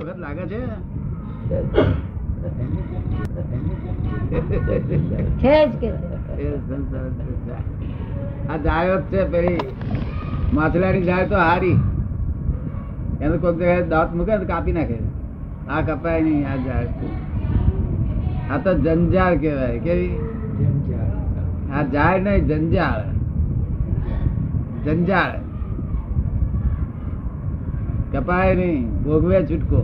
વખત લાગે છે આ જાયો છે પેલી માછલાની જાય તો હારી એને કોઈક જગ્યાએ દાંત મૂકે તો કાપી નાખે. આ કપાય નહીં. આ જાય આ તો જંજાળ કહેવાય. કેવી આ જાય નહીં જંજાળ. જંજાળ કપાય નહીં. ભોગવે છૂટકો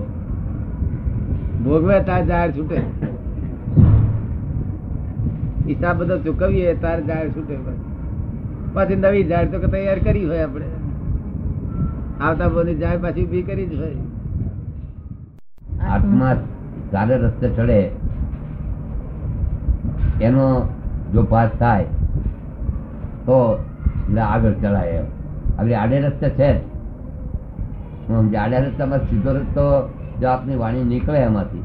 ભોગવે તાર જાહેર છૂટે. હિસાબ બધો ચૂકવીએ તાર જાહેર છૂટે. પછી નવી જાહેર તો તૈયાર કરી હોય આપણે. આવતા બોલી જાહેર પાછી ઉભી કરી જ હોય. આત્મા સારા રસ્તે ચડે એનો જો પાસ થાય તો આગળ ચડાય. આપણે આડે રસ્તે છે આડે રસ્તામાં સીધો રસ્તો જો આપની વાણી નીકળે એમાંથી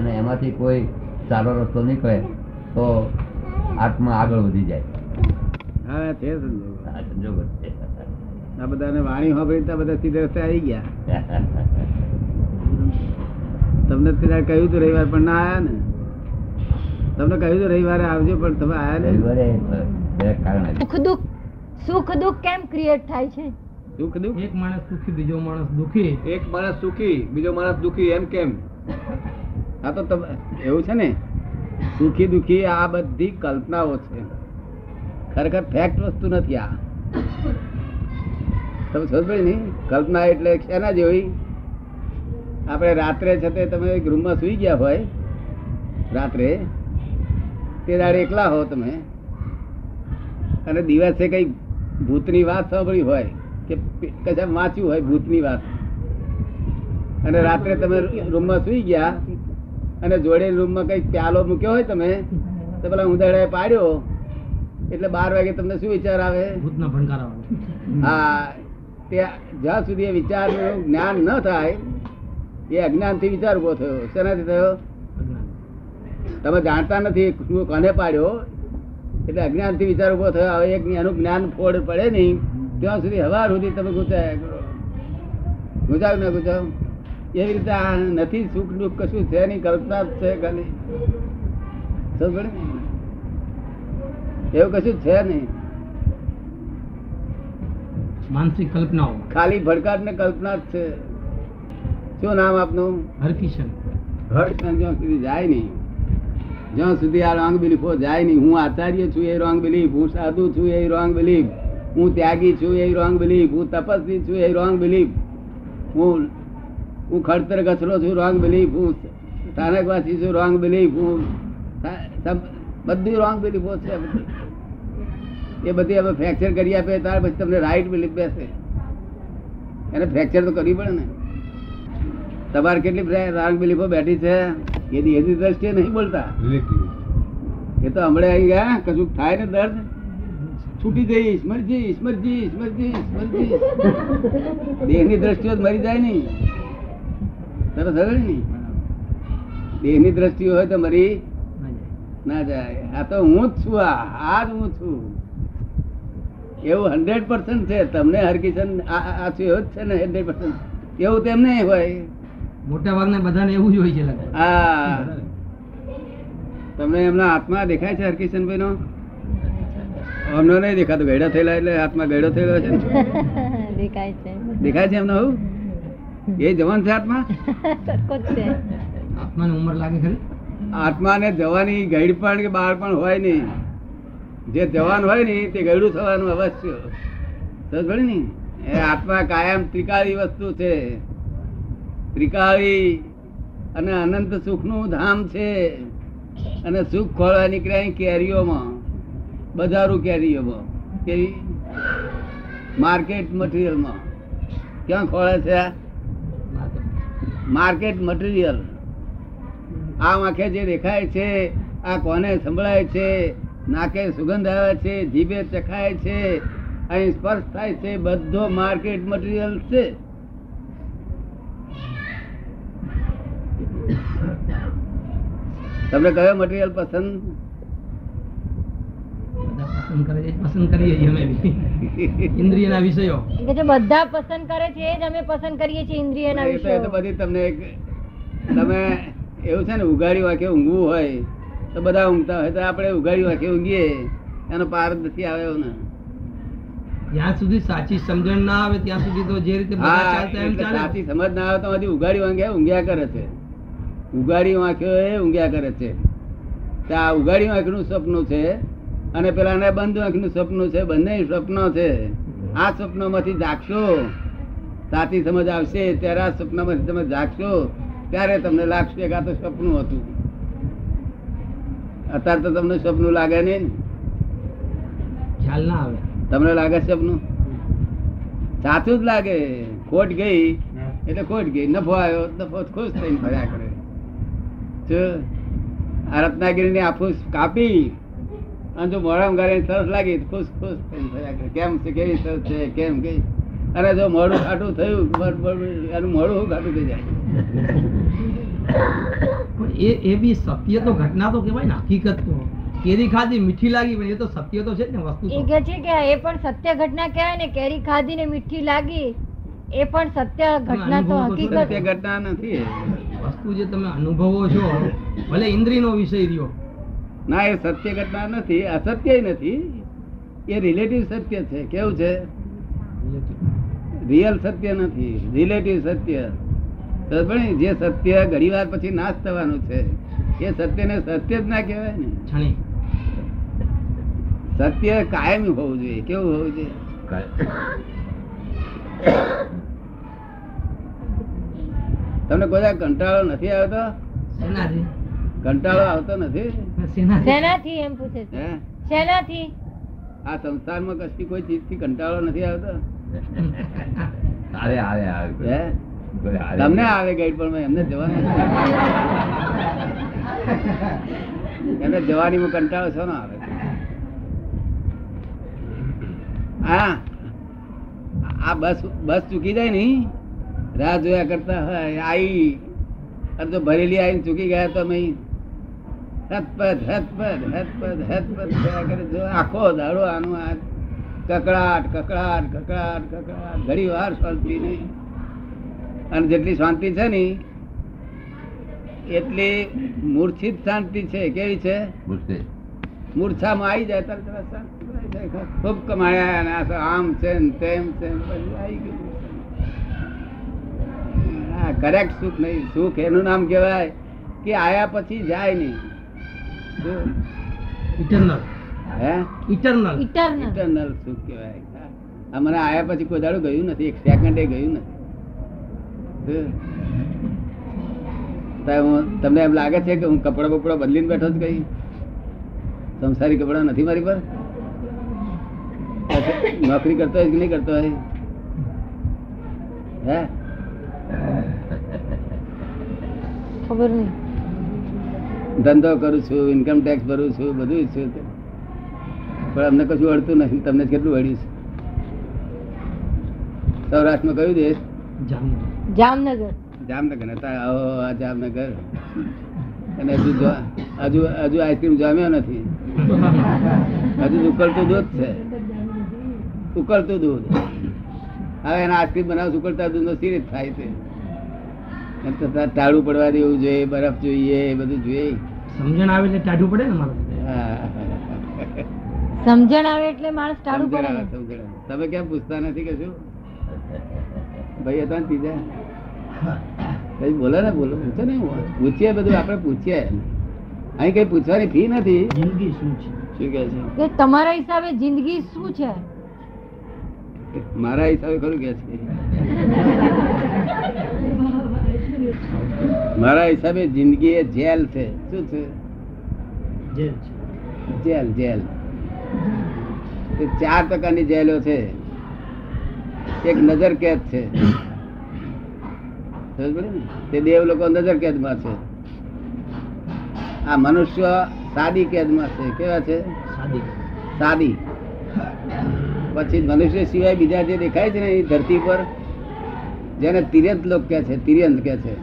અને એમાંથી કોઈ સારો રસ્તો નીકળે તો આત્મા આગળ વધી જાય. હા છે સંજોગ. આ બધાને વાણી હોભળી તો બધા સીધા રસ્તે આવી ગયા. તમને કદાચ કહ્યું હતું રવિવાર પણ ના આવ્યા ને. તમને કહ્યું હતું રવિવારે આવજો પણ તમે આવ્યા ને. સુખ દુઃખ કેમ ક્રિએટ થાય છે? એક માણસ સુખી બીજો માણસ દુખી. એક માણસ સુખી બીજો માણસ દુખી એમ કેમ? આ તો એવું છે ને સુખી દુખી આ બધી કલ્પનાઓ છે. ખરેખર ફેક્ટ વસ્તુ નથી આ. તમે સમજો ને કલ્પના એટલે એના જેવી. આપણે રાત્રે છતે તમે એક રૂમમાં સુઈ ગયા હોય રાત્રે તે દાડે એકલા હો તમે અને દિવસે કઈ ભૂતની વાત સાંભળી હોય કે કશા વાંચ્યું હોય ભૂતની વાત અને રાત્રે તમે રૂમમાં સુઈ ગયા અને જોડે રૂમમાં કઈ પ્યાલો મૂક્યો હોય તમે તો પેલા ઉંદરડાએ પાડ્યો એટલે 12 વાગે તમને શું વિચાર આવે? ભૂતનો ભણકાર આવે. હા, ત્યાં જ્યાં સુધી એ વિચારનું જ્ઞાન ન થાય એ અજ્ઞાનથી વિચાર ઉભો થયો. શેનાથી થયો? તમે જાણતા નથી શું કોને પાડ્યો એટલે અજ્ઞાનથી વિચાર ઉભો થયો. હવે એ જ્ઞાનનું જ્ઞાન ફોડ પડે નહીં ત્યાં સુધી હવા સુધી તમે ગુજાયા કરો. ગુજાવ ના ગુજાવ એવી રીતે આ નથી. સુખ દુઃખ કશું છે નહીં, કલ્પના છે ખાલી. એવું કશું છે નહીં. માનસિક કલ્પનાઓ ખાલી ભડકાટ ને કલ્પના જ છે. શું નામ આપનું? હરકિશન. હરકિશન જ્યાં સુધી જાય નહીં, જ્યાં સુધી આ રોંગ બિલીફો જાય નહીં, હું આચાર્ય છું એ રોંગ બિલીફ, હું સાધુ છું એ રોંગ બિલીફ, હું ત્યાગી છું એ રોંગ બિલીફ, હું તપસ્વી છું એ રોંગ બિલીફ, હું ખડતર કચરો છું રોંગ બિલીફ, હું સ્થાનકવાસી છું રોંગ બિલીફ, હું બધી રોંગ બિલીફો છે એ બધી. હવે ફ્રેક્ચર કરી આપે ત્યાર પછી તમને રાઈટ બિલીફ બેસે. એને ફ્રેક્ચર તો કરવી પડે ને. તમારે કેટલી રોંગ બિલીફો બેઠી છે એની દ્રષ્ટિએ નહીં બોલતા. એ તો હમણાં આવી ગયા કશું થાય ને દર્દ છૂટી જઈશ મરજી મરજી મરજી મરજી દેહની દ્રષ્ટિઓ મરી જાય નહીં. તરત હવે નહીં દેહની દ્રષ્ટિઓ હોય તો મરી ના જાય. આ તો હું જ છું, આ જ હું છું એવું 100% છે. તમને હરકિશન આ છે એવું જ છે ને 100% એવું તેમને હોય. મોટા ભાગને બધાને એવું જ હોય છે. હા, તમને એમના આત્મા દેખાય છે હરકિશનભાઈ નો? અમને નહીં દેખાતો. ગયડો થયેલા એટલે હાથમાં ગયડો થયેલો છે દેખાય છે એમને. હું એ જવાન છે આત્મા. આત્માને ઉંમર લાગે ખરી? આત્માને જવાની ગયડ પણ કે બાળ પણ હોય નહીં. જે જવાન હોય ને તે ગયડું થવાનું અવશ્ય. તો ભણી નહીં એ આત્મા કાયમ ત્રિકાળી વસ્તુ છે. ત્રિકાળી અને અનંત સુખનું ધામ છે. અને સુખ ખોળવા નીકળ્યા કેરીઓમાં બજારું કેરીઓમાં કેવી માર્કેટ મટીરિયલમાં ક્યાં ખોળે છે? માર્કેટ મટીરિયલ આ આંખે જે દેખાય છે આ કોને સંભળાય છે, નાકે સુગંધ આવે છે, જીભે ચખાય છે, અહીં સ્પર્શ થાય છે, બધો માર્કેટ મટીરિયલ છે. તમને કયો મટીરિયલ પસંદ? પસંદ કરીએ છીએ અમે ઇન્દ્રિયના વિષયો. બધા પસંદ કરે છે એ જ અમે પસંદ કરીએ છીએ ઇન્દ્રિયના વિષયો. તો બધી તમને એક તમે એવું છે ને ઉઘાડી વાંખે ઊંઘવું હોય તો બધા ઊંઘતા હોય તો આપણે ઉઘાડી વાંખે ઊંઘીએ એનો પાર નથી આવ્યો ને. જ્યાં સુધી સાચી સમજણ ના આવે ત્યાં સુધી તો જે રીતે સાચી સમજ ના આવે તો હજી ઉઘાડી વાંખે ઊંઘ્યા કરે છે, ઉઘાડી વાંખે ઊંઘ્યા કરે છે. આ ઉઘાડી વાંખનું સપનું છે અને પેલા બંધ વાંખનું સપનું છે, બંને સપનો છે. આ સપનોમાંથી જાગશો, સાચી સમજ આવશે ત્યારે આ સપનામાંથી તમે જાગશો ત્યારે તમને લાગશે કે આ તો સપનું હતું. અત્યારે તો તમને સપનું લાગે નહીં, ખ્યાલ ના આવે. તમને લાગે સપનું સાચું જ લાગે, ખોટ ગઈ એટલે ખોટ ગઈ, નફો આવ્યો નફો, ખુશ થઈને ફર્યા કરે જો. આ રત્નાગીરીની આફૂસ કાપી અને જો મોઢામાં ગાળીને સરસ લાગી તો ખુશ ખુશ થઈને ફર્યા કરે, કેમ છે, કેવી સરસ છે, કેમ ગઈ. અરે જો મોઢું ખાટું થયું, એનું મોઢું ખાટું થઈ જાય. અનુભવો છો ભલે ઇન્દ્રિય નો વિષય રહ્યો ના, એ સત્ય ઘટના નથી, અસત્ય નથી, એ રિલેટિવ સત્ય છે. કેવું છે? રિયલ સત્ય નથી, રિલેટિવ સત્ય. જે સત્ય ઘણી વાર પછી નાશ થવાનું છે એ સત્ય ને સત્ય જ ના કહેવાય ને. સત્ય કાયમી હોવું જોઈએ. કેવું હોવું જોઈએ? તમને કોઈ કંટાળો નથી આવતો? કંટાળો આવતો નથી શેનાથી એમ પૂછે છે? શેનાથી? આ સંસારમાં કશી કોઈ ચીજ થી કંટાળો નથી આવતો? આવે તમને આવે ગાઈડ, પણ એમને જવાની એમને જવાની કંટાળો છો ને આવે. હા, આ બસ ચૂકી જાય ને, રાહ જોયા કરતા હોય આવી, અને જો ભરેલી આવીને ચૂકી ગયા તો અમે હથપદ હથપદ હથપદ હથપદ થયા કરે. જો આખો દાડો આનું આ કકડાટ કકડાટ કકડાટ કકડાટ, ઘણી વાર શાંતિ નહીં. અને જેટલી શાંતિ છે ને એટલી મૂર્છિત શાંતિ છે. કેવી છે? મૂર્છામાં આવી જાય તરત. ખૂબ કમાયા આમ છે ને તેમ છે, કરેક્ટ સુખ નહીં. સુખ એનું નામ કહેવાય કે આયા પછી જાય નહીં. ઇટરનલ સુખ કહેવાય. મને આયા પછી કોઈ દાડું ગયું નથી, એક સેકન્ડે ગયું નથી. તમને એમ લાગે છે કે હું કપડા બપડા બદલીને બેઠો જ કઈ સંસારી કપડા નથી મારી પર? નોકરી કરતો હોય કે નહીં કરતો હોય? હે, ખબર નહીં. ધંધો કરું છું, ઇન્કમ ટેક્સ ભરું છું, બધું છું, પણ અમને કશું વળતું નથી. તમને કેટલું વળ્યું છે? સૌરાષ્ટ્રમાં કયું દેશ? જામનગર. જામનગર હતા? જામનગર. અને હજુ આઈસ્ક્રીમ જામ્યો નથી, હજુ ઉકળતું દૂધ છે. ઉકળતું દૂધ હવે એને આઈસ્ક્રીમ બનાવ, ઉકળતા દૂધ નો સિરીજ થાય છે. ટાળું પડવા દેવું જોઈએ, બરફ જોઈએ, બધું જોઈએ. સમજણ આવે એટલે ટાઢું પડે ને માણસ. સમજણ આવે એટલે માણસ ટાળું પડે. તમે કેમ પૂછતા નથી કશું? ભાઈ હતા ને ત્રીજા, બોલે ને બોલો, પૂછે ને, પૂછીએ બધું આપડે પૂછીએ. અહીં કઈ પૂછવાની ફી નથી. જિંદગી શું છે? શું કે છે તમારા હિસાબે? જિંદગી શું છે મારા હિસાબે? ખરું કે છે મારા હિસાબે જિંદગી એ જેલ છે. શું છે? જેલ છે. જેલ જેલ 4 પ્રકારની જેલો છે. એક નજર કેદ છે, તે દેવ લોકો નજર કેદમાં છે. આ મનુષ્ય સાદી કેદમાં છે. કેવા છે? સાદી. પછી મનુષ્ય સિવાય બીજા જે દેખાય છે ને એ ધરતી પર જેને તિર્યંત લોક કે છે, તિર્યંત કે છે,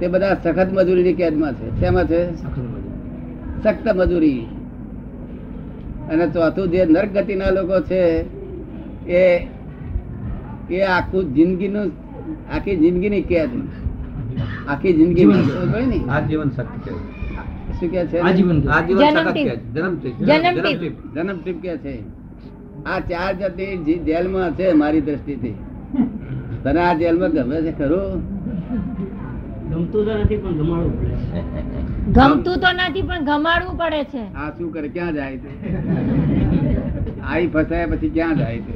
તે બધા સખત મજૂરીની કેદમાં છે. શેમાં છે? સખત મજૂરી. અને ચોથું જે નર્ક ગતિના લોકો છે એ આખું જિંદગીનું, આખી જિંદગીની કેદ. આખી જિંદગી આજીવન શક્ય છે. શું કે છે? આજીવન શક્ય. જન્મ ટીપ, જન્મ ટીપ કે છે. આ ચાર જાતિ જેલમાં છે મારી દ્રષ્ટિથી. તને આ જેલમાં ગમે છે ખરું? ગમતું તો નથી પણ ગમાડવું પડે. ગમતું તો નથી પણ ગમાડવું પડે છે. આ શું કરે? ક્યાં જાય છે? આઈ ફસાયા પછી ક્યાં જાય છે?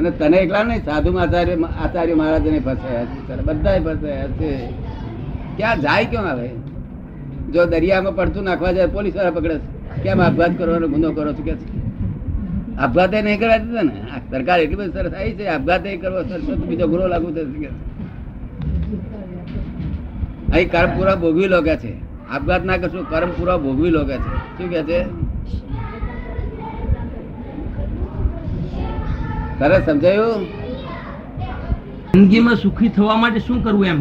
અને તને એકલા નહીં, સાધુ આચાર્ય મહારાજ ને ફસાયા, બધા ફસાયા છે. ક્યાં જાય? કેમ આવે? જો દરિયામાં પડતું નાખવા જાય પોલીસ વાળા પકડે છે. કેમ આપઘાત કરવાનો ગુનો કરો છો? કે આપઘાત નહીં કરવા દેતા ને સરકાર એટલી બધી સરસ આવી છે. આપઘાત કરવો સરસ બીજો ગુનો લાગુ થશે. અહીં કર્મ પૂરા ભોગવી લો કે છે. આપઘાત ના કરશું, કર્મ પૂરા ભોગવી લો કે છે. શું કે છે? સરસ સમજાયું. જિંદગીમાં સુખી થવા માટે શું કરવું? એમ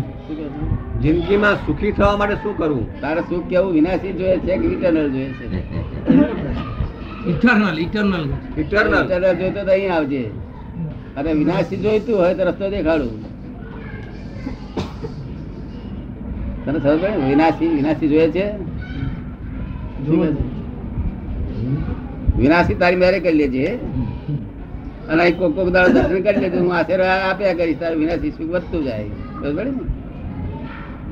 જિંદગીમાં સુખી થવા માટે શું કરવું? તારે સુખ કેવું? વિનાશી જોઈએ છે કે ઇટરનલ જોઈએ છે? ઇટરનલ. ઇટરનલ જોઈએ તો અહીં આવજે. અને વિનાશી જોઈતું હોય તો રસ્તો દેખાડું. તને ખબર પડે? વિનાશી જોઈએ છે? વિનાશી તારી મેરે કરી લેજે. અને એક કોક દાડો દર્શન કરી લેજો. હું આશીર્વાદ આપ્યા કરીશ. તારે વિનાશી સુખ વધતું જાય. બરાબર ને?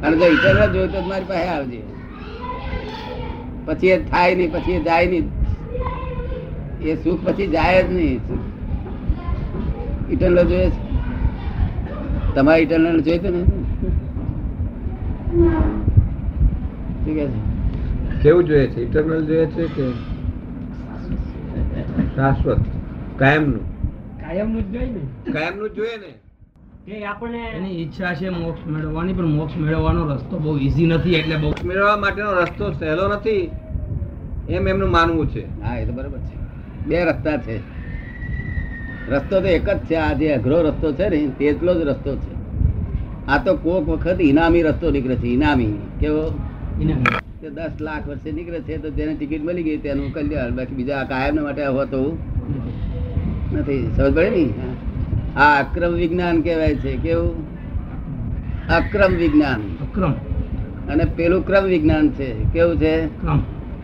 અને જો ઇટરનલ જોયું તો મારી પાસે આવજે. પછી એ થાય નહીં, પછી એ જાય નહીં. એ સુખ પછી જાય જ નહીં. ઇટરનલ જોઈએ છે? તમારે ઇટરનલ જોઈતું ને? કેવું જોઈએ છે? ઇટરનલ જોઈએ છે કે શાશ્વત કાયમનું? કાયમનું જોઈએ ને. કે આપણને એની ઈચ્છા છે મોક્ષ મેળવવાની, પણ મોક્ષ મેળવવાનો રસ્તો બહુ ઈઝી નથી. એટલે મોક્ષ મેળવવા માટેનો રસ્તો સહેલો નથી એમ એમનું માનવું છે. હા, એ તો બરાબર છે. બે રસ્તા છે. રસ્તો તો એક જ છે. આ જે અઘરો રસ્તો છે ને તેટલો જ રસ્તો છે. આ તો કોક વખત ઇનામી રસ્તો નીકળે છે. ઇનામી કેવો? 10 લાખ વર્ષે નીકળે છે તો તેને ટિકિટ મળી ગઈ, તેનું કલ્યાણ. બાકી બીજા કાયમ માટે હોતું નથી. સમજ પડે ને? આ અક્રમ વિજ્ઞાન કહેવાય છે. કેવું? અક્રમ વિજ્ઞાન. અક્રમ અને પેલું ક્રમ વિજ્ઞાન છે. કેવું છે?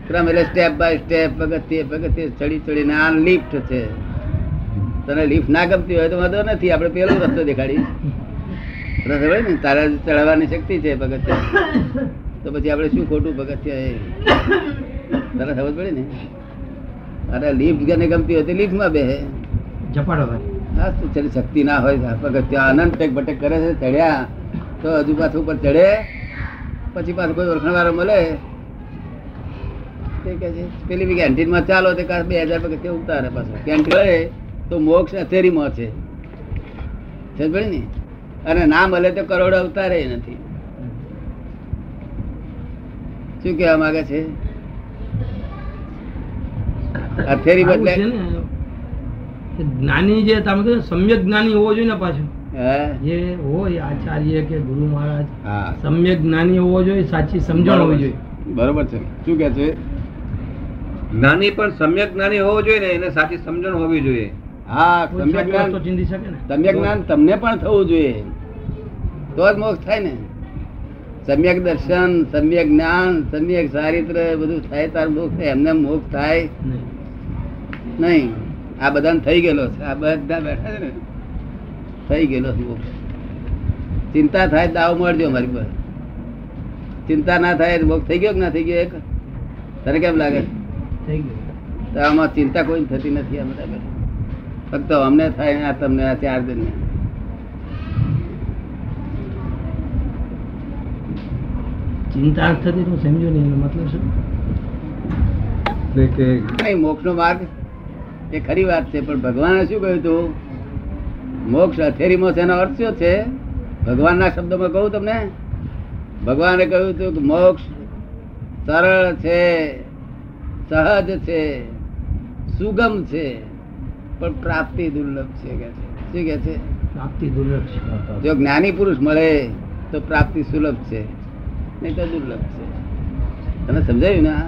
ક્રમ એટલે સ્ટેપ બાય સ્ટેપ, પગથિયે પગથિયે, ચડી ચડીને. આ લિફ્ટ છે. તને લિફ્ટ ના ગમતી હોય તો વાંધો નથી, આપણે પેલો રસ્તો દેખાડી. તારા ચડવાની શક્તિ છે પગથિયા, તો પછી આપણે શું ખોટું પગથિયા? તારા ખબર પડે ને? અરે લિફ્ટ જેને ગમતી હોય લિફ્ટમાં બેસે. હા, તો શક્તિ ના હોય પગથિયા અનંત ટેક ભટેક કરે છે. ચડ્યા તો હજુ પાછું ઉપર ચડે, પછી પાછું કોઈ ઓળખણવાળો મળે તે કહે છે પેલી બી કેન્ટીનમાં ચાલો તે 2000 પગથિયા ઉતારે. પાછું કેન્ટીન હોય તો મોક્ષ અથેરીમાં છે. સમજ પડે ને? અને ના મળે તો કરોડો અવતારે નથી. શું કહેવા માંગે છે? અથેરી બદલે જ્ઞાની જે તમે કહો સમ્યક જ્ઞાની હોવો જોઈએ ને. પાછું જે હોય આચાર્ય કે ગુરુ મહારાજ સમ્યક જ્ઞાની હોવો જોઈએ. સાચી સમજણ હોવી જોઈએ. બરોબર છે. શું કહે છે? જ્ઞાની પણ સમ્યક જ્ઞાની હોવો જોઈએ ને. એને સાચી સમજણ હોવી જોઈએ. હા, સમ્યક જ્ઞાન તમને પણ થવું જોઈએ તો જ મોક્ષ થાય ને. સમ્યક દર્શન, સમ્યક જ્ઞાન, સમ્યક ચારિત્ર બધું થાય તાર મોક્ષ થાય. એમને મોક્ષ થાય નહીં. આ બધાને થઈ ગયેલો છે. આ બધા બેઠા છે ને, થઈ ગયેલો છે મોક્ષ. ચિંતા થાય દાવ મળજો મારી પર. ચિંતા ના થાય તો મોક્ષ થઈ ગયો કે ના થઈ ગયો? એક તને કેમ લાગે થઈ ગયો? તો આમાં ચિંતા કોઈ થતી નથી. આ બધા બેઠા ફક્ત અમને થાય ને તમને આ 4 દિન ચિંતા થતી. હું સમજો નહીં એનો મતલબ શું કે મોક્ષ નો માર્ગ એ ખરી વાત છે. પણ ભગવાને શું કહ્યું હતું? મોક્ષ અથેરીમાં છે. એનો અર્થ શું છે? ભગવાનના શબ્દોમાં કહું તમને. ભગવાને કહ્યું હતું કે મોક્ષ સરળ છે, સહજ છે, સુગમ છે, પણ પ્રાપ્તિ દુર્લભ છે. કે શું કે છે? પ્રાપ્તિ દુર્લભ છે. જો જ્ઞાની પુરુષ મળે તો પ્રાપ્તિ સુલભ છે, નહીં તો દુર્લભ છે. તને સમજાયું ના?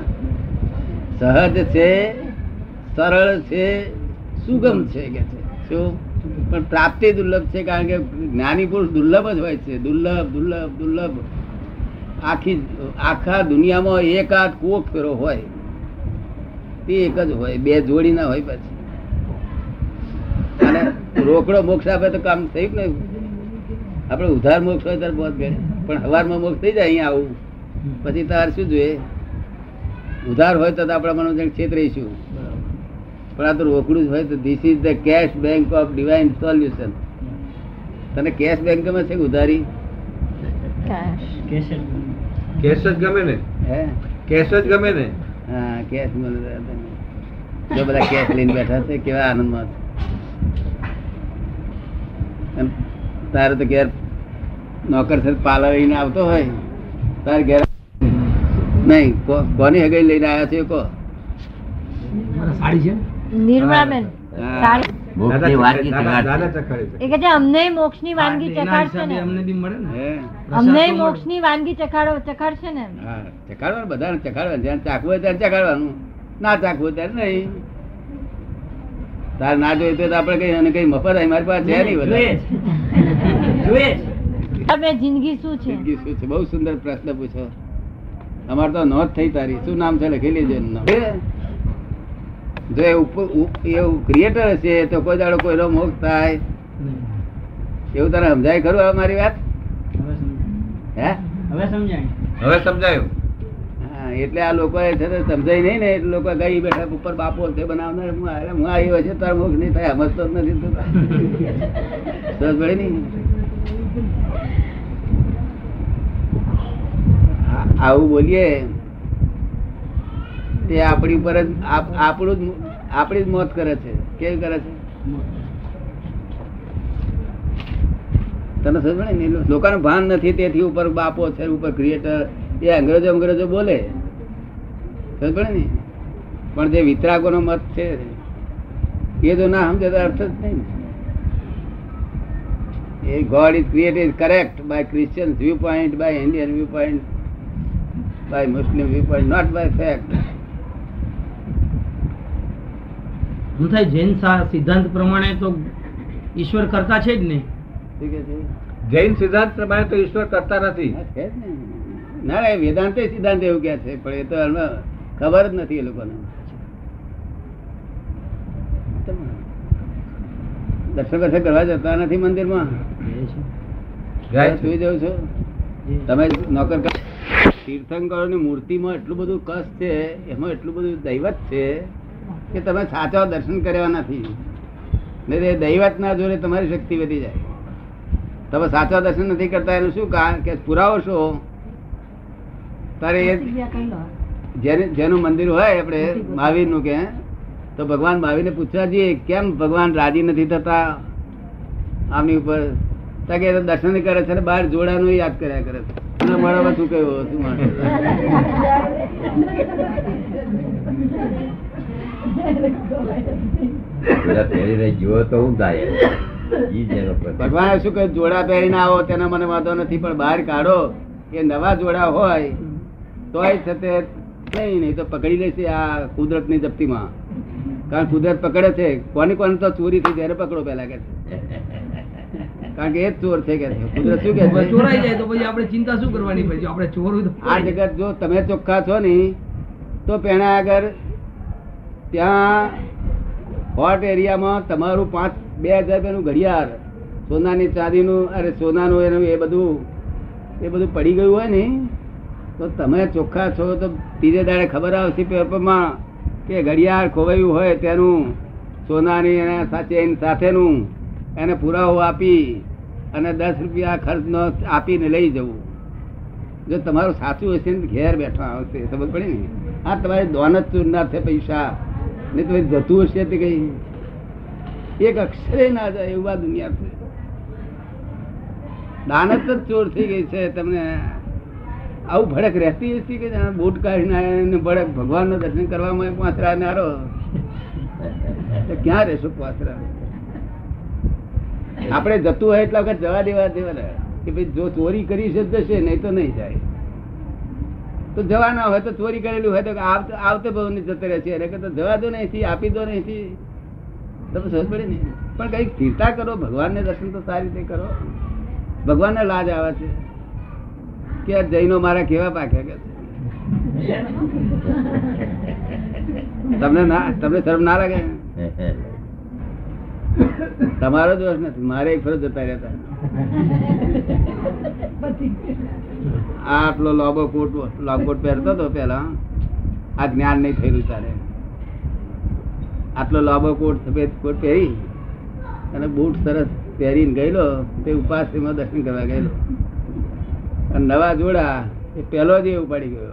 સહજ છે, સરળ છે, સુગમ છે. કે છે શું? પણ પ્રાપ્તિ દુર્લભ છે, કારણ કે જ્ઞાની પુરુષ દુર્લભ જ હોય છે. દુર્લભ દુર્લભ દુર્લભ આખા દુનિયામાં એકાદ કોક ફેરો હોય તે એક જ હોય, બે જોડી ના હોય. પછી અને રોકડો મોક્ષ આપે તો કામ થયું ને. આપડે ઉધાર મોક્ષ હોય ત્યારે બહુ ભેડ, પણ હવારમાં મોક્ષ થઈ જાય અહીંયા આવું પછી તાર શું જોઈએ? ઉધાર હોય તો આપણા મનોજન છેતરીશું, પણ આ તો રોકડું જ હોય તો this is the cash bank of divine solution. તને કેશ બેંકમાં છે ઉધારી? કેશ જ ગમે ને? હે, કેશ જ ગમે ને? હા, કેશ મળે. જો બધા કેશ લઈને બેઠા છે, કેવા આનંદમાં છે. તારે તો ઘેર નોકર સાથે પાલવીને આવતો હોય, તારે ઘેર નહીં કોની હગઈ લઈને આવ્યા છે? કો સાડી છે નિર્મળાબેન, સાડી મોક્ષની વાનગી ચખાડશે. એ કહે છે અમને મોક્ષની વાનગી ચખાડશે ને. અમને બી મળે ને, અમને મોક્ષની વાનગી ચખાડશે ને. હા, ચખાડવાનું, બધાને ચખાડવાનું. જ્યાં ચાખવું હોય ત્યાં ચખાડવાનું, ના ચાખવું ત્યારે નહીં. તાર ના જોઈએ તો આપણે કઈ અને કઈ મફત આવી મારી પાસે છે નહીં. બધા તમે જિંદગી શું છે? જિંદગી શું છે? બહુ સુંદર પ્રશ્ન પૂછો. અમારે તો નોંધ થઈ તારી. શું નામ છે? લખી લેજો એનું નામ. જો એવું ક્રિએટર હશે તો કોઈ દાડો કોઈનો મોક્ષ થાય એવું તને સમજાય ખરું? હવે મારી વાત હે? હવે સમજાયું. હા, એટલે આ લોકો સમજાય નહીં ને, એટલે લોકો ગઈ બેઠા ઉપર બાપો તે બનાવનાર હું આવ્યો છે, તાર મોક્ષ નહીં થાય. સમજતો જ નથી તો ભલે નહીં. આવું બોલીએ તે આપણી ઉપર જ આપણી જ મોત કરે છે. કેવી કરે છે? તને સમજ ને, લોકોને ભાન નથી. તેથી ઉપર બાપો છે, ઉપર ક્રિએટર, એ અંગ્રેજો બોલે સમજ પડે ને. પણ જે વિતરાગોનો મત છે એ તો ના સમજે તો અર્થ જ નહીં ને. એ God is created correct by Christian view point, by Indian view point, by Muslim view point, not by fact. હું થાય જૈન સિદ્ધાંત પ્રમાણે તો ઈશ્વર કરતા છે જ નહીં. જૈન સિદ્ધાંત પ્રમાણે તો ઈશ્વર કરતા નથી. ના ના, વેદાંત સિદ્ધાંત એવું કે છે, પણ એ તો ખબર જ નથી એ લોકોને. દર્શન કરવા જતા નથી મંદિરમાં. સુઈ જાવ છો તમે? નોકર તીર્થંકરોની મૂર્તિમાં એટલું બધું કશ છે, એમાં એટલું બધું દૈવત છે કે તમે સાચા દર્શન કર્યા નથી. ને દૈવત ના જોડે તમારી શક્તિ વધી જાય. તમે સાચા દર્શન નથી કરતા એનું શું કારણ? કે પુરાવો છો તારે જેનું મંદિર હોય આપણે મહાવીરનું, કે તો ભગવાન મહાવીરને પૂછવા જઈએ કેમ ભગવાન રાજી નથી થતા આમની ઉપર? તાકે દર્શન કરે છે ને બહાર જોડાનું યાદ કર્યા કરે છે. બરાબર, શું કહ્યું? શું માટે ભગવાન શું કહ્યું? જોડા પહેરી ના આવો તેના મને વાંધો નથી, પણ બહાર કાઢો કે નવા જોડા હોય તોય સાથે નહીં, નહીં તો પકડી લેશે આ કુદરત ની જપ્તીમાં. કારણ કુદરત પકડે છે કોની કોની તો ચોરી થઈ ત્યારે પકડો પેલા કે કારણ કે એ જ ચોર છે કે કુદરત શું કે ચોરાઈ જાય તો પછી આપણે ચિંતા શું કરવાની? પછી આપણે ચોર આ જગત જો તમે ચોખ્ખા છો ને તો પેણા આગળ ત્યાં હોટ એરિયામાં તમારું 2,000 રૂપિયાનું ઘડિયાળ સોનાની ચાંદીનું, અરે સોનાનું એનું એ બધું પડી ગયું હોય ને તો તમે ચોખ્ખા છો તો ત્રીજે દાડે ખબર આવશે પેપરમાં કે ઘડિયાળ ખોવાયું હોય તેનું સોનાની અને સાથેનું એને પુરાવો આપી અને 10 રૂપિયા ખર્ચનો આપીને લઈ જવું. જો તમારું સાચું હશે ને ઘેર બેઠા આવશે. સમજ પડી ને? આ તમારી દોન જ ચૂરના છે પૈસા ને તમે જતું હશે તે કઈ એક અક્ષરે ના જાય એવું આ દુનિયા છે. દાનત જ ચોર થઈ ગઈ છે. તમને આવું ભડક રહેતી હતી કે બૂટ કાઢીને ભડક ભગવાન નું દર્શન કરવામાં પાસરા નારો ક્યાં રહેશો? પાસરા આપણે જતું હોય એટલા વખત જવા દેવા કે ભાઈ જો ચોરી કરી છે જશે, નહીં તો નહીં જાય. તો જવાના હોય તો ચોરી કરેલું હોય તો આવતો ભાવ ને જતો રહેશે. જવા દો નહીં, આપી દો નહીં. તમે સમજ પડે ને? પણ કઈ ફીરતા કરો, ભગવાનને દર્શન તો સારી રીતે કરો. ભગવાનને લાજ આવે છે કે જૈનો મારા કેવા પાક્યા કે તમને શરમ ના લાગે? તમારો દોષ નથી, મારે એક ફરજ જતા રહેતા. આટલો લોબો કોટ પહેરતો હતો પેલા, આ જ્ઞાન નહીં થયેલું તારે. આટલો લાંબો કોટ સફેદ કોટ પહેરી અને બૂટ સરસ પહેરીને ગયેલો, તે ઉપાશ્રીમાં દર્શન કરવા ગયેલો અને નવા જોડા એ પહેલો જ એ ઉપાડી ગયો.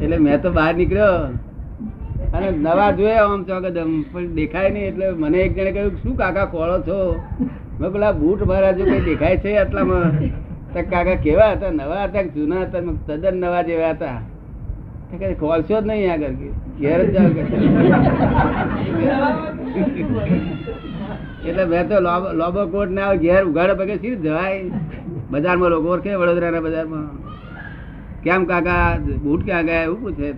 એટલે મેં તો બહાર નીકળ્યો અને નવા જોયા આમ ચોકદમ, પણ દેખાય નહીં. એટલે મને એક જણે કહ્યું, શું કાકા કોળો છો? મેં પેલા બૂટ મારા જો કઈ દેખાય છે આટલામાં? કાકા કેવા હતા? નવા હતા જૂના હતા? તદ્દન નવા જેવા હતા. ખોલશો જ નહીં આગળ, ઘેર જ જાવ. એટલે મેં તો લોબો કોટ ને ઘેર ઉઘાડે પગે સી જવાય? બજારમાં લોકો ઓળખે, વડોદરાના બજારમાં, કેમ કાકા બૂટ ક્યાં ગયા એવું પૂછે.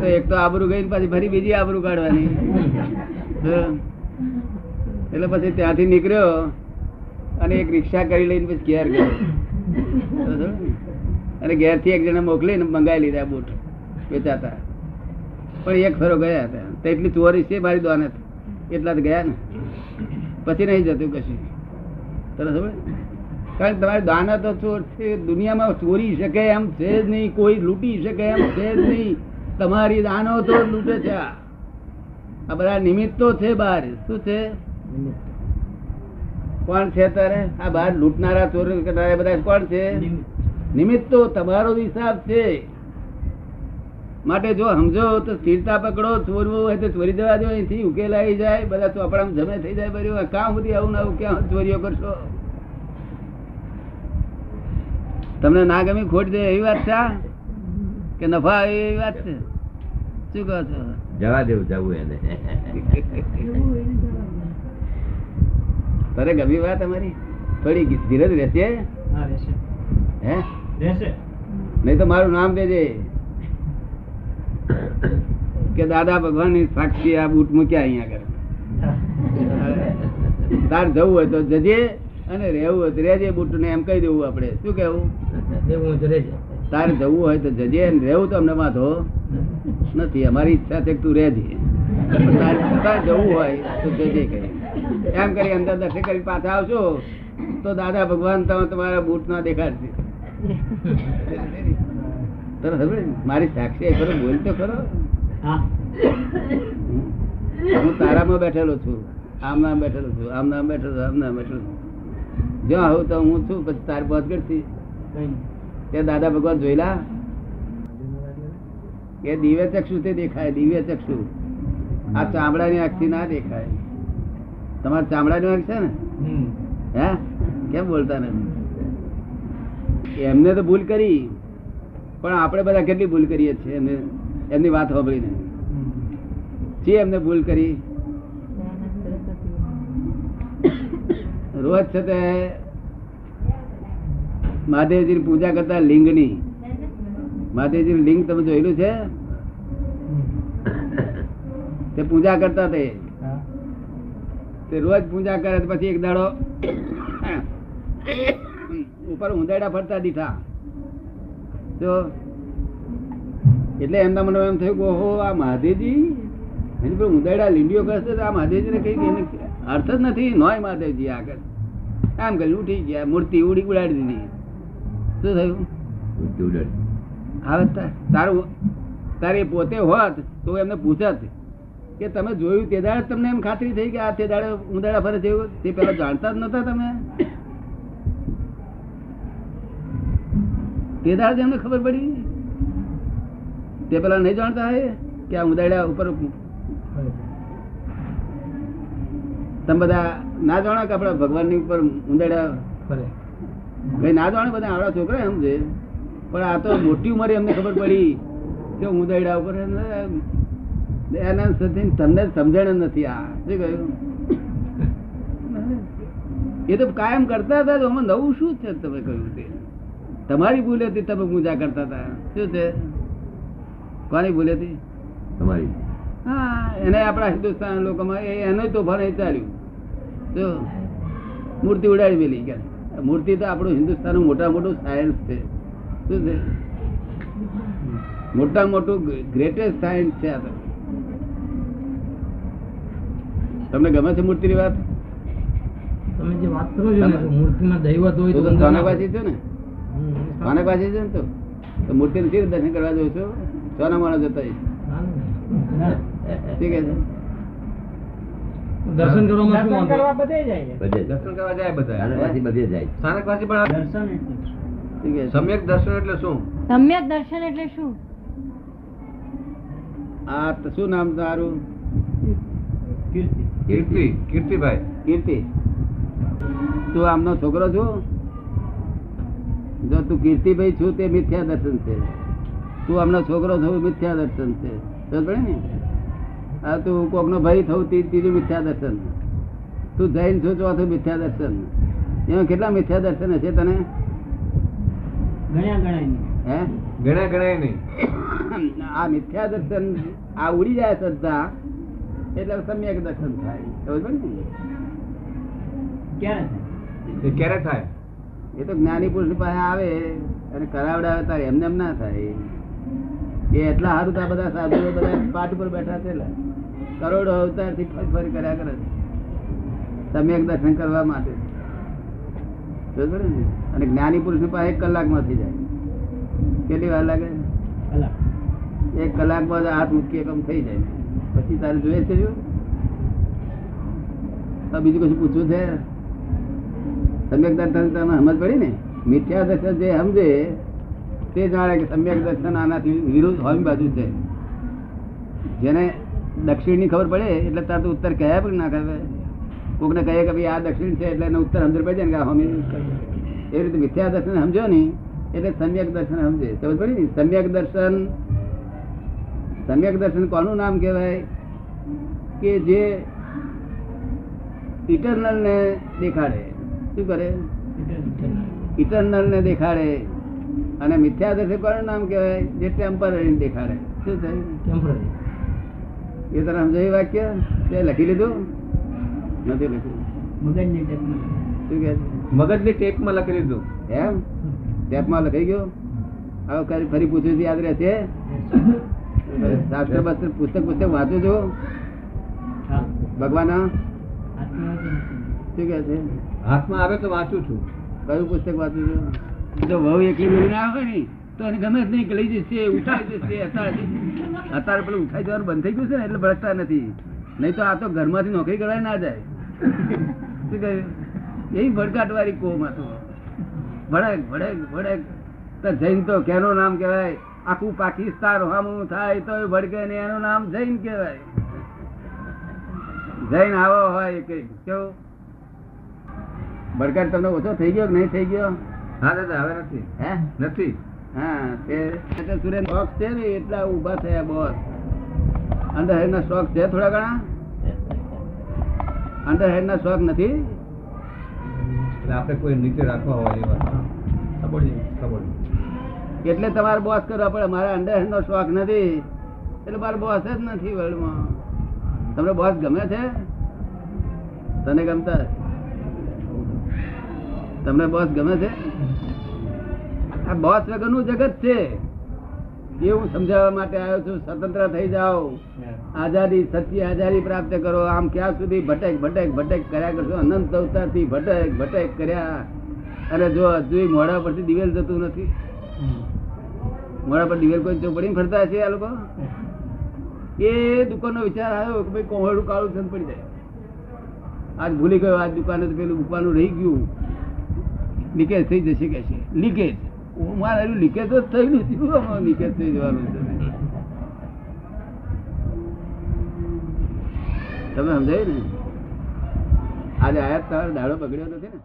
તો એક તો આબરૂ ગઈ, પછી ફરી બીજી આબરૂ કાઢવાની. એટલે પછી ત્યાંથી નીકળ્યો અને એક રિક્ષા કરી લઈને પછી ઘેર ગયો. અને ઘેરથી એક જણા મોકલીને મંગાવી લીધા બૂટ વેચાતા, પણ એક ફરો ગયા હતા. તો એટલી ચોરી છે મારી દોનત, એટલા તો ગયા ને, પછી નહીં જતું કશું. કારણ તમારી દાના તો ચોટ છે, દુનિયામાં ચોરી શકે એમ છે જ નહીં, કોઈ લૂંટી શકે એમ છે જ નહીં. તમારી દાનો તો લૂંટે છે. આ બધા નિમિત્તો છે બહાર. શું છે? કોણ છે તારે? આ બહાર લૂંટનારા ચોરી કરનારા બધા કોણ છે? નિમિત્તો. તમારો હિસાબ છે. માટે જો સમજો તો સ્થિરતા પકડો. ચોરવું હોય તો ચોરી જવા દો, અહીંથી ઉકેલ આવી જાય. બધા ચોપડામાં જમે થઈ જાય. બર્યું કામ સુધી આવું ના, ક્યાં ચોરીઓ કરશો? તમને ના ગમી ખોટ દે એવી વાત છે કે નફા આવે એવી વાત છે? શું કહો છો? જવા દેવું, જવું એને. તારે ગમી વાત અમારી? થોડી ધીરજ રહેશે હે, નહીં તો મારું નામ દેજે કે દાદા ભગવાન ની સાક્ષી આ બૂટ મૂક્યા અહીંયા. તાર જવું હોય તો જજે અને રહેવું હોય તો રહેજે. બૂટ ને એમ કહી દેવું આપડે. શું કેવું? તાર જવું હોય તો જજે અને રહેવું તો અમને વાંધો નથી. અમારી ઈચ્છા છે કે તું રહેજે, તાર જવું હોય તો જજે કરી એમ કરી અંદર દર્શન કરી પાછા આવશો તો દાદા ભગવાન તમે તમારા બૂટ ના દેખાડશે. મારી સાક્ષી ખરો, બોલ તો ખરો. હું તારામાં બેઠેલો છું, આમ નામ બેઠેલો છું, આમ નામ બેઠેલો છું, આમ નામ બેઠેલો છું. જો આવું તો હું છું, પછી તાર પહોંચગઢથી ત્યાં દાદા ભગવાન જોયેલા એ દિવ્ય ચક્ષુ તે દેખાય. દિવ્ય ચક્ષુ આ ચામડાની આંખથી ના દેખાય. તમારે ચામડાની આંખ છે ને? હે, કેમ બોલતા નથી? એમને તો ભૂલ કરી, પણ આપણે બધા કેટલી ભૂલ કરીએ છીએ એમની વાત સાંભળીને. જે એમને ભૂલ કરી રોજ છે તે મહાદેવજીની પૂજા કરતા લિંગની. મહાદેવજીનું લિંગ તમે જોયેલું છે? તે પૂજા કરતા તે રોજ પૂજા કરે. પછી એક દાડો ઉપર ઊંધેડા ફરતા દીઠા. એટલે એમના મને એમ થયું કે ઓહો, આ મહાદેવજી એની પર ઉંદરડા લીંડીઓ કરશે તો આ મહાદેવજીને કઈ અર્થ જ નથી. નોય મહાદેવજી આગળ આમ કર્યું, ઉઠી ગયા, મૂર્તિ ઉડી ઉડાડી દીધી. શું થયું? મૂર્તિ ઉડાડી. હવે તારું તારે પોતે હોત તો એમને પૂછત કે તમે જોયું તે દાડે તમને એમ ખાતરી થઈ કે આ તે દાડે ઉંદરડા ફરે છે? તે પેલા જાણતા જ નતા તમે? તે દાડે એમને ખબર પડી? તે પેલા નહીં જાણતા હે કે આ ઉદાડ્યા ઉપર? તમે બધા ના જાણો કે આપડા ભગવાન ની ઉપર ઉદાડ્યા ના જાણે? બધા આપડા છોકરા એમ છે, પણ આ તો મોટી ઉંમરે એમને ખબર પડી કે ઉદાડ્યા ઉપર. એના સુધી તમને સમજણ નથી. આ શું કહ્યું? એ તો કાયમ કરતા હતા. તો અમે નવું શું છે તમે કહ્યું? તે તમારી ભૂલ હતી. તમે પૂજા કરતા હતા. શું છે? કોની ભૂલ હતી? તમારી. એને આપણા હિન્દુસ્તાન લોકોમાં એનો તો ભલે ચાલ્યું તો મૂર્તિ ઉડાડી મેલી કે મૂર્તિ તો આપણું હિન્દુસ્તાનનું મોટા મોટું સાયન્સ છે. શું છે? મોટા મોટું ગ્રેટેસ્ટ સાયન્સ છે. તમને ગમે છે મૂર્તિની વાત? તમે જે વાત કરો છો મૂર્તિમાં દૈવત હોય તો સોનાબાજી છે ને, સોનાબાજી છે ને, તો મૂર્તિને કેવી રીતે દર્શન કરવા જવું છો? સોના માણસ જતા ઠીક છે, દર્શન કરવા બધે જાય, દર્શન કરવા જાય બધા, સાનકવાસી પણ દર્શન એટલે સમ્યક દર્શન એટલે શું? સમ્યક દર્શન એટલે શું? આ તો શું નામ તારું? કીર્તિ. કીર્તિ, કીર્તિભાઈ, કીર્તિ, તું આમનો છોકરો છો? જો તું કીર્તિભાઈ છું તે મિથ્યા દર્શન છે, તું આમનો છોકરો થવું મિથ્યા દર્શન છે, સમજે ને? આ તું કોક નો ભાઈ થવું ત્રીજું મિથ્યા દર્શન, તું જૈન છો ચોથું મિથ્યા દર્શન. એમાં કેટલા મિથ્યા દર્શન હશે તને? ગણ્યા ગણાય નહીં. આ મિથ્યા દર્શન આ ઉડી જાય શ્રદ્ધા, એટલે સમ્યક દર્શન થાય. ક્યારે ક્યારે થાય? એ તો જ્ઞાની પુરુષ પાસે આવે અને કરાવડાવે તારે, એમને એમ ના થાય. એ એટલા સારું તો બધા સાધુઓ બધા પાઠ પર બેઠા થયેલા, કરોડો અવતારથી ફરી કર્યા કરે છે સમ્યક દર્શન કરવા માટે. બરોબર ને? અને જ્ઞાની પુરુષ પાસે 1 કલાકમાં થઈ જાય. કેટલી વાર લાગે? કલાક. 1 કલાકમાં હાથ મૂકી એકમ થઈ જાય. પછી તારે જોઈએ છે બીજું કશું પૂછવું છે? સમ્યક દર્શન તમને સમજ પડી ને? મિથ્યા દર્શન જે સમજે તે જાણે કે સમ્યક દર્શન આનાથી વિરુદ્ધ હોમી બાજુ છે. જેને દક્ષિણની ખબર પડે એટલે તાર તો ઉત્તર કહેવાય પણ ના ખબર. કોકને કહીએ કે ભાઈ આ દક્ષિણ છે એટલે એને ઉત્તર સમજ પડી જાય ને હોમી. એ રીતે મિથ્યા દર્શન સમજો ને એટલે સમ્યક દર્શન સમજે. સમજ પડી ને? સમ્યક દર્શન, સમ્યક દર્શન કોનું નામ કહેવાય? કે જે ઇટરનલ ને દેખાડે. શું કરે? ઇટરનલ ને દેખાડે. અને મિથ્યા દર્શન કોનું નામ કહેવાય? જે ટેમ્પરરી દેખાડે. શું થાય? ટેમ્પરરી. એ તને સમજાયું વાક્ય? તે લખી લીધું નથી? લખ્યું મગજની ટેપમાં. શું કહે? મગજની ટેપમાં લખી લીધું. એમ ટેપમાં લખાઈ ગયું? હવે ફરી પૂછ્યું છે, યાદ રહેશે? શાસ્ત્ર બાસ્ત્ર પુસ્તક પુસ્તક વાંચો છો? ભગવાન શું કે છે? હાથમાં આવે તો વાંચું છું. કયું પુસ્તક વાંચું છું? જો વહુ એકલી મળી ના આવે ને તો એને ગમે જ નહીં કે લઈ જશે, ઉઠાવી જશે. અત્યારે પેલું ઉઠાઈ જવાનું બંધ થઈ ગયું છે ને એટલે ભરતા નથી. નહીં તો આ તો ઘરમાંથી નોકરી કરવા ના જાય. શું કહ્યું? એવી ભડકાટ વાળી કોમાં તો ભડક ભડક ભડક. જૈન તો કેનું નામ કહેવાય? આખું પાકિસ્તાન હામું થાય તો ભડકે ને, એનું નામ જૈન કહેવાય. જૈન આવો હોય કેવો ભડકાટ. તમને ઓછો થઈ ગયો કે નહીં થઈ ગયો? હા દાદા હવે નથી. હે નથી? હા, સુરેન્દ્ર શોખ છે ને એટલા ઉભા થયા બોસ. અંડરહેડ ના શોખ છે થોડા ઘણા? અંડરહેડ ના શોખ નથી આપણે કોઈ નીચે રાખવા હોય એવા, એટલે તમારે બોસ કરવા પડે. મારા અંડરહેન્ડ નો શોખ નથી એટલે મારો બોસ જ નથી વર્લ્ડમાં. તમને બોસ ગમે છે? તને ગમતા? તમને બોસ ગમે છે? આ બોસ વગરનું જગત છે એ હું સમજાવવા માટે આવ્યો છું. સ્વતંત્ર થઈ જાઓ, આઝાદી, સચ્ચી આઝાદી પ્રાપ્ત કરો. આમ ક્યાં સુધી ભટેક ભટેક ભટેક કર્યા કરશો? અનંત અવતારથી ભટેક ભટેક કર્યા અને જો હજુ મોઢા પરથી દિવેલ જતું નથી. મોડા પર દિવેલ કોઈ ચોપડીને ફરતા છે આ લોકો. એ દુકાનનો વિચાર આવ્યો કે ભાઈ કોહળું કાળું છંદ પડી જાય. આજ ભૂલી ગયો, આજ દુકાને પેલું દુકાનનું રહી ગયું, લીકેજ થઈ જશે કે છે. લીકેજ મારે એનું લીકેજ જ થયેલું છે. લીકેજ થઈ જવાનું છે. તમે સમજાયું ને? આજે આયાત દાડો બગડ્યો નથી ને?